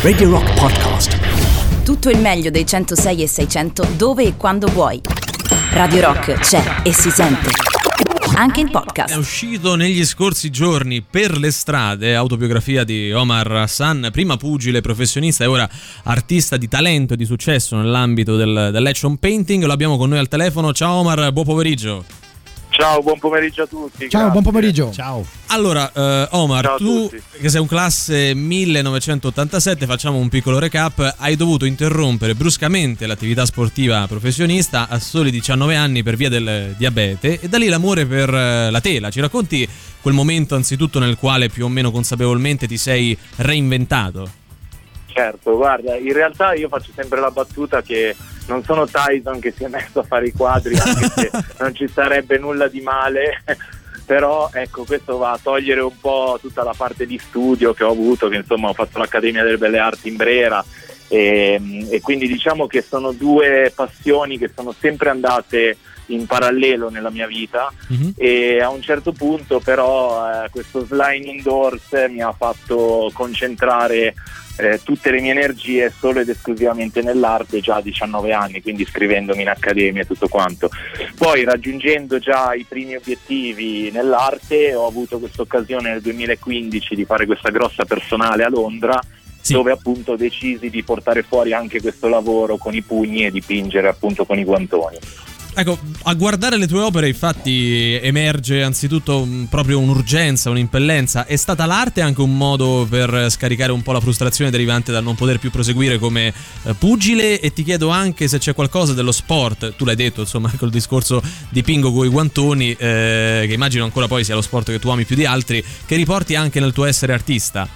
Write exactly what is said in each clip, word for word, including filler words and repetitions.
Radio Rock Podcast. Tutto il meglio dei centosei e seicento dove e quando vuoi. Radio Rock c'è e si sente anche in podcast. È uscito negli scorsi giorni Per le strade, autobiografia di Omar Hassan, prima pugile professionista e ora artista di talento e di successo nell'ambito del, dell'action painting. Lo abbiamo con noi al telefono. Ciao Omar, buon pomeriggio. Ciao, buon pomeriggio a tutti. Ciao, grazie. Buon pomeriggio. Ciao. Allora, eh, Omar, ciao tu che sei un classe millenovecentottantasette, facciamo un piccolo recap. Hai dovuto interrompere bruscamente l'attività sportiva professionista a soli diciannove anni per via del diabete e da lì l'amore per la tela. Ci racconti quel momento anzitutto nel quale più o meno consapevolmente ti sei reinventato? Certo, guarda, in realtà io faccio sempre la battuta che non sono Tyson che si è messo a fare i quadri, anche se non ci sarebbe nulla di male, però ecco, questo va a togliere un po' tutta la parte di studio che ho avuto, che insomma ho fatto l'Accademia delle Belle Arti in Brera e, e quindi diciamo che sono due passioni che sono sempre andate in parallelo nella mia vita. Mm-hmm. E a un certo punto però eh, questo Sliding Doors mi ha fatto concentrare Eh, tutte le mie energie solo ed esclusivamente nell'arte già a diciannove anni, quindi iscrivendomi in accademia e tutto quanto. Poi, raggiungendo già i primi obiettivi nell'arte, ho avuto questa occasione nel duemilaquindici di fare questa grossa personale a Londra. Sì. Dove appunto decisi di portare fuori anche questo lavoro con i pugni e dipingere appunto con i guantoni. Ecco, a guardare le tue opere infatti emerge anzitutto proprio un'urgenza, un'impellenza. È stata l'arte anche un modo per scaricare un po' la frustrazione derivante dal non poter più proseguire come pugile? E ti chiedo anche se c'è qualcosa dello sport, tu l'hai detto insomma col discorso dipingo coi guantoni, eh, che immagino ancora poi sia lo sport che tu ami più di altri, che riporti anche nel tuo essere artista.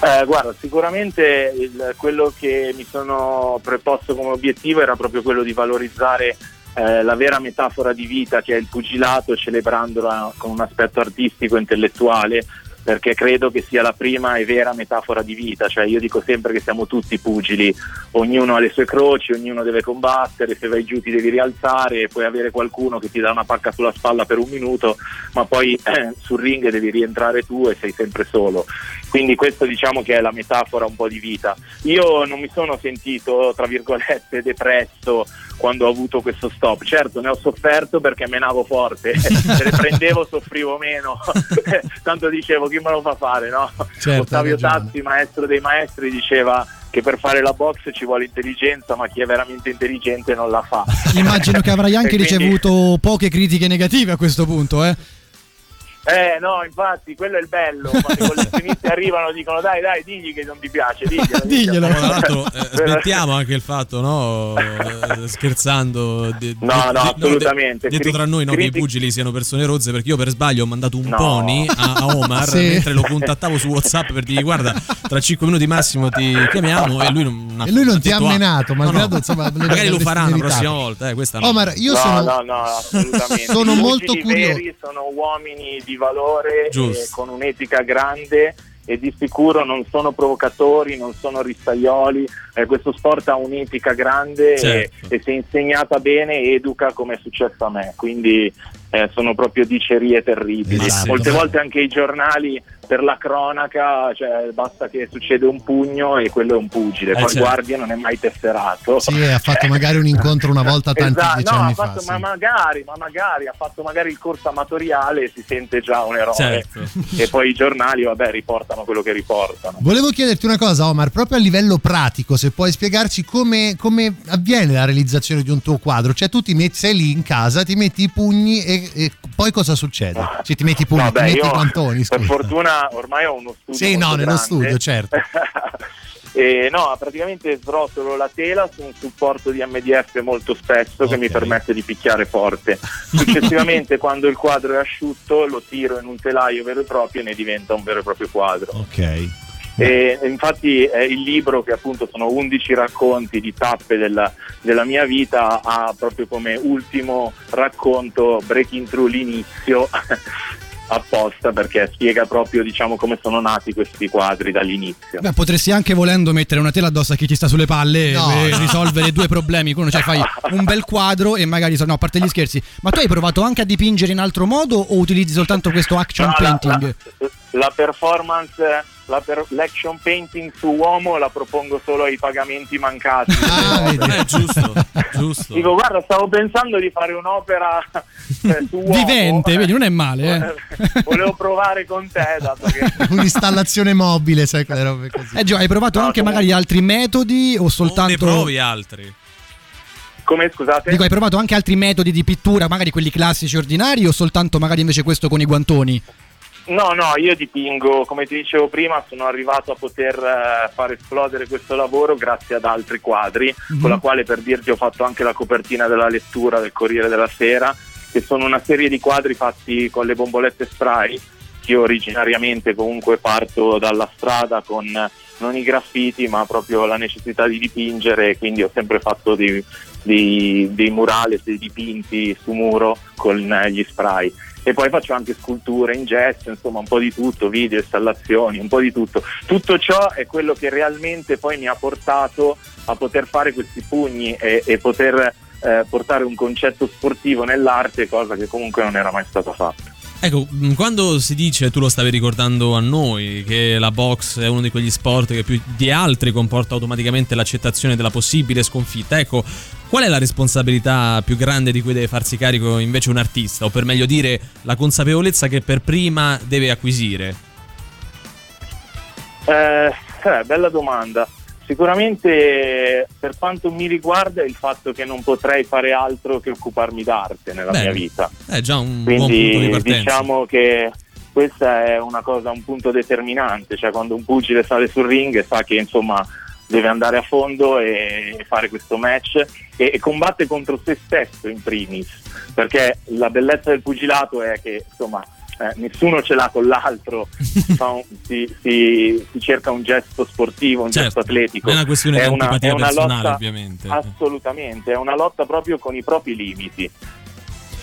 Eh, guarda, sicuramente il, quello che mi sono preposto come obiettivo era proprio quello di valorizzare eh, la vera metafora di vita che è il pugilato, celebrandola con un aspetto artistico e intellettuale, perché credo che sia la prima e vera metafora di vita. Cioè, io dico sempre che siamo tutti pugili, ognuno ha le sue croci, ognuno deve combattere, se vai giù ti devi rialzare, puoi avere qualcuno che ti dà una pacca sulla spalla per un minuto, ma poi eh, sul ring devi rientrare tu e sei sempre solo. Quindi questo diciamo che è la metafora un po' di vita. Io non mi sono sentito, tra virgolette, depresso quando ho avuto questo stop. Certo, ne ho sofferto perché menavo forte, se le prendevo soffrivo meno, tanto dicevo chi me lo fa fare, no? Certo, Ottavio Tazzi, maestro dei maestri, diceva che per fare la box ci vuole intelligenza, ma chi è veramente intelligente non la fa. Immagino che avrai anche quindi ricevuto poche critiche negative a questo punto, eh? Eh no, infatti, quello è il bello, quando i collezionisti arrivano e dicono dai dai digli che non ti piace, diglielo, diglielo. Tra l'altro eh, smettiamo anche il fatto, no, scherzando di, no no di, assolutamente no, detto tra noi, no, Critic- che i pugili siano persone rozze, perché io per sbaglio ho mandato un no. pony a, a Omar. Sì. Mentre lo contattavo su WhatsApp per dirgli guarda tra cinque minuti massimo ti chiamiamo, e lui non, e lui non ti ha menato, ma no, no. Insomma, magari lo faranno la prossima volta, eh, questa no. Omar, io no, sono no no assolutamente sono molto curioso, veri sono uomini di valore e con un'etica grande e di sicuro non sono provocatori, non sono rissaioli. Eh, questo sport ha un'etica grande. Certo. e, e se insegnata bene educa, come è successo a me, quindi eh, sono proprio dicerie terribili. Esatto. Molte volte anche i giornali per la cronaca, cioè basta che succede un pugno e quello è un pugile, eh, poi certo. Guardia non è mai tesserato. Sì, ha fatto magari un incontro una volta tanti esatto. dieci no, anni ha fatto, fa. Ma sì. magari, ma magari ha fatto magari il corso amatoriale e si sente già un eroe. Certo. E poi i giornali, vabbè, riportano quello che riportano. Volevo chiederti una cosa, Omar, proprio a livello pratico, se puoi spiegarci come, come avviene la realizzazione di un tuo quadro. Cioè tu ti metti, sei lì in casa, ti metti i pugni e, e poi cosa succede? Cioè ti metti i pugni, vabbè, ti metti i guantoni. Per fortuna ormai ho uno studio. Sì, no, grande. Nello studio, certo. E no, praticamente srotolo la tela su un supporto di M D F molto spesso. Okay. Che mi permette di picchiare forte. Successivamente, quando il quadro è asciutto, lo tiro in un telaio vero e proprio e ne diventa un vero e proprio quadro. Ok. E infatti eh, il libro, che appunto sono undici racconti di tappe della, della mia vita, ha proprio come ultimo racconto Breaking Through, l'inizio. Apposta, perché spiega proprio, diciamo, come sono nati questi quadri dall'inizio. Beh, potresti anche volendo mettere una tela addosso a chi ti sta sulle palle, no, e no. risolvere due problemi. Uno, cioè fai un bel quadro e magari no, a parte gli scherzi. Ma tu hai provato anche a dipingere in altro modo o utilizzi soltanto questo action no, painting? La, la, la performance la per- l'action painting su uomo la propongo solo ai pagamenti mancati. Ah, eh, giusto, giusto. Dico, guarda, stavo pensando di fare un'opera eh, su uomo. Vivente, eh, vedi, non è male. Eh. Volevo provare con te, dato che... Un'installazione mobile, sai, quelle robe così. Eh, Gio, hai provato no, anche come... magari altri metodi o soltanto... Non ne provi altri. Come, scusate? Dico, hai provato anche altri metodi di pittura, magari quelli classici ordinari o soltanto magari invece questo con i guantoni? No, no, io dipingo, come ti dicevo prima, sono arrivato a poter eh, far esplodere questo lavoro grazie ad altri quadri, mm-hmm. con la quale, per dirti, ho fatto anche la copertina della lettura del Corriere della Sera, che sono una serie di quadri fatti con le bombolette spray. Io originariamente comunque parto dalla strada con non i graffiti ma proprio la necessità di dipingere, quindi ho sempre fatto dei, dei, dei murales, dei dipinti su muro con gli spray. E poi faccio anche sculture in gesso, insomma un po' di tutto, video, installazioni, un po' di tutto. Tutto ciò è quello che realmente poi mi ha portato a poter fare questi pugni e, e poter eh, portare un concetto sportivo nell'arte, cosa che comunque non era mai stata fatta. Ecco, quando si dice, tu lo stavi ricordando a noi, che la box è uno di quegli sport che più di altri comporta automaticamente l'accettazione della possibile sconfitta, ecco, qual è la responsabilità più grande di cui deve farsi carico invece un artista, o per meglio dire la consapevolezza che per prima deve acquisire? Eh, eh, bella domanda. Sicuramente, per quanto mi riguarda, il fatto che non potrei fare altro che occuparmi d'arte nella Beh, mia vita. È già un Quindi, buon punto di partenza. Diciamo che questa è una cosa, un punto determinante. Cioè, quando un pugile sale sul ring sa che insomma deve andare a fondo e fare questo match e, e combatte contro se stesso in primis, perché la bellezza del pugilato è che insomma Eh, nessuno ce l'ha con l'altro, si, fa un, si, si, si cerca un gesto sportivo, un certo, gesto atletico. È una questione è di una, antipatia è una personale, lotta, ovviamente. Assolutamente, è una lotta proprio con i propri limiti. E,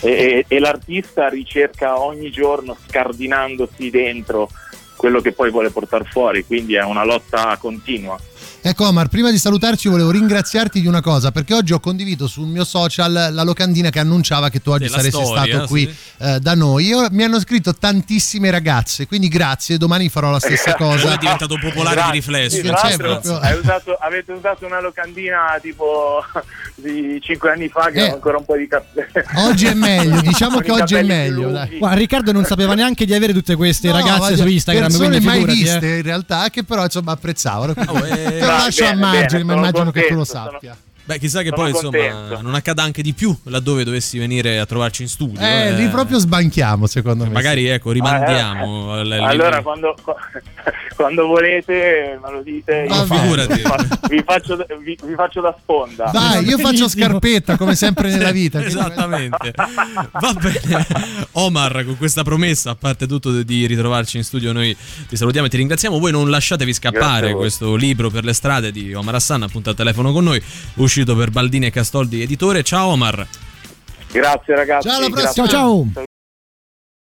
e, e l'artista ricerca ogni giorno, scardinandosi dentro, quello che poi vuole portare fuori, quindi è una lotta continua. Ecco Omar, prima di salutarci volevo ringraziarti di una cosa, perché oggi ho condiviso sul mio social la locandina che annunciava che tu oggi Della saresti storia, stato qui sì. eh, da noi. Io, mi hanno scritto tantissime ragazze, quindi grazie, domani farò la stessa cosa. È diventato popolare di riflesso. Sì, proprio... Hai usato, avete usato una locandina tipo di cinque anni fa che eh, ho ancora un po' di capelli. Oggi è meglio, diciamo che oggi è meglio. Dai. Guarda, Riccardo non sapeva neanche di avere tutte queste no, ragazze vabbè, su Instagram. Persone mai figurati, viste eh. in realtà, che però insomma apprezzavano. Oh, eh. Lo lascio bene, a margine, ma immagino contento, che tu lo sappia. Sono... Beh, chissà che sono poi contento. Insomma non accada anche di più laddove dovessi venire a trovarci in studio. Eh, eh. lì proprio sbanchiamo, secondo me. Magari ecco, rimandiamo. Ah, eh. le, le... Allora quando, quando volete me lo dite. No, figurati. Vi faccio, vi, vi faccio da sponda. Dai, io faccio scarpetta come sempre nella vita. Esattamente. Va bene. Omar, con questa promessa, a parte tutto, di ritrovarci in studio, noi ti salutiamo e ti ringraziamo. Voi non lasciatevi scappare questo libro per le strade di Omar Hassan, appunto al telefono con noi, uscito per Baldini e Castoldi editore. Ciao Omar. Grazie ragazzi. Ciao, alla prossima. Ciao.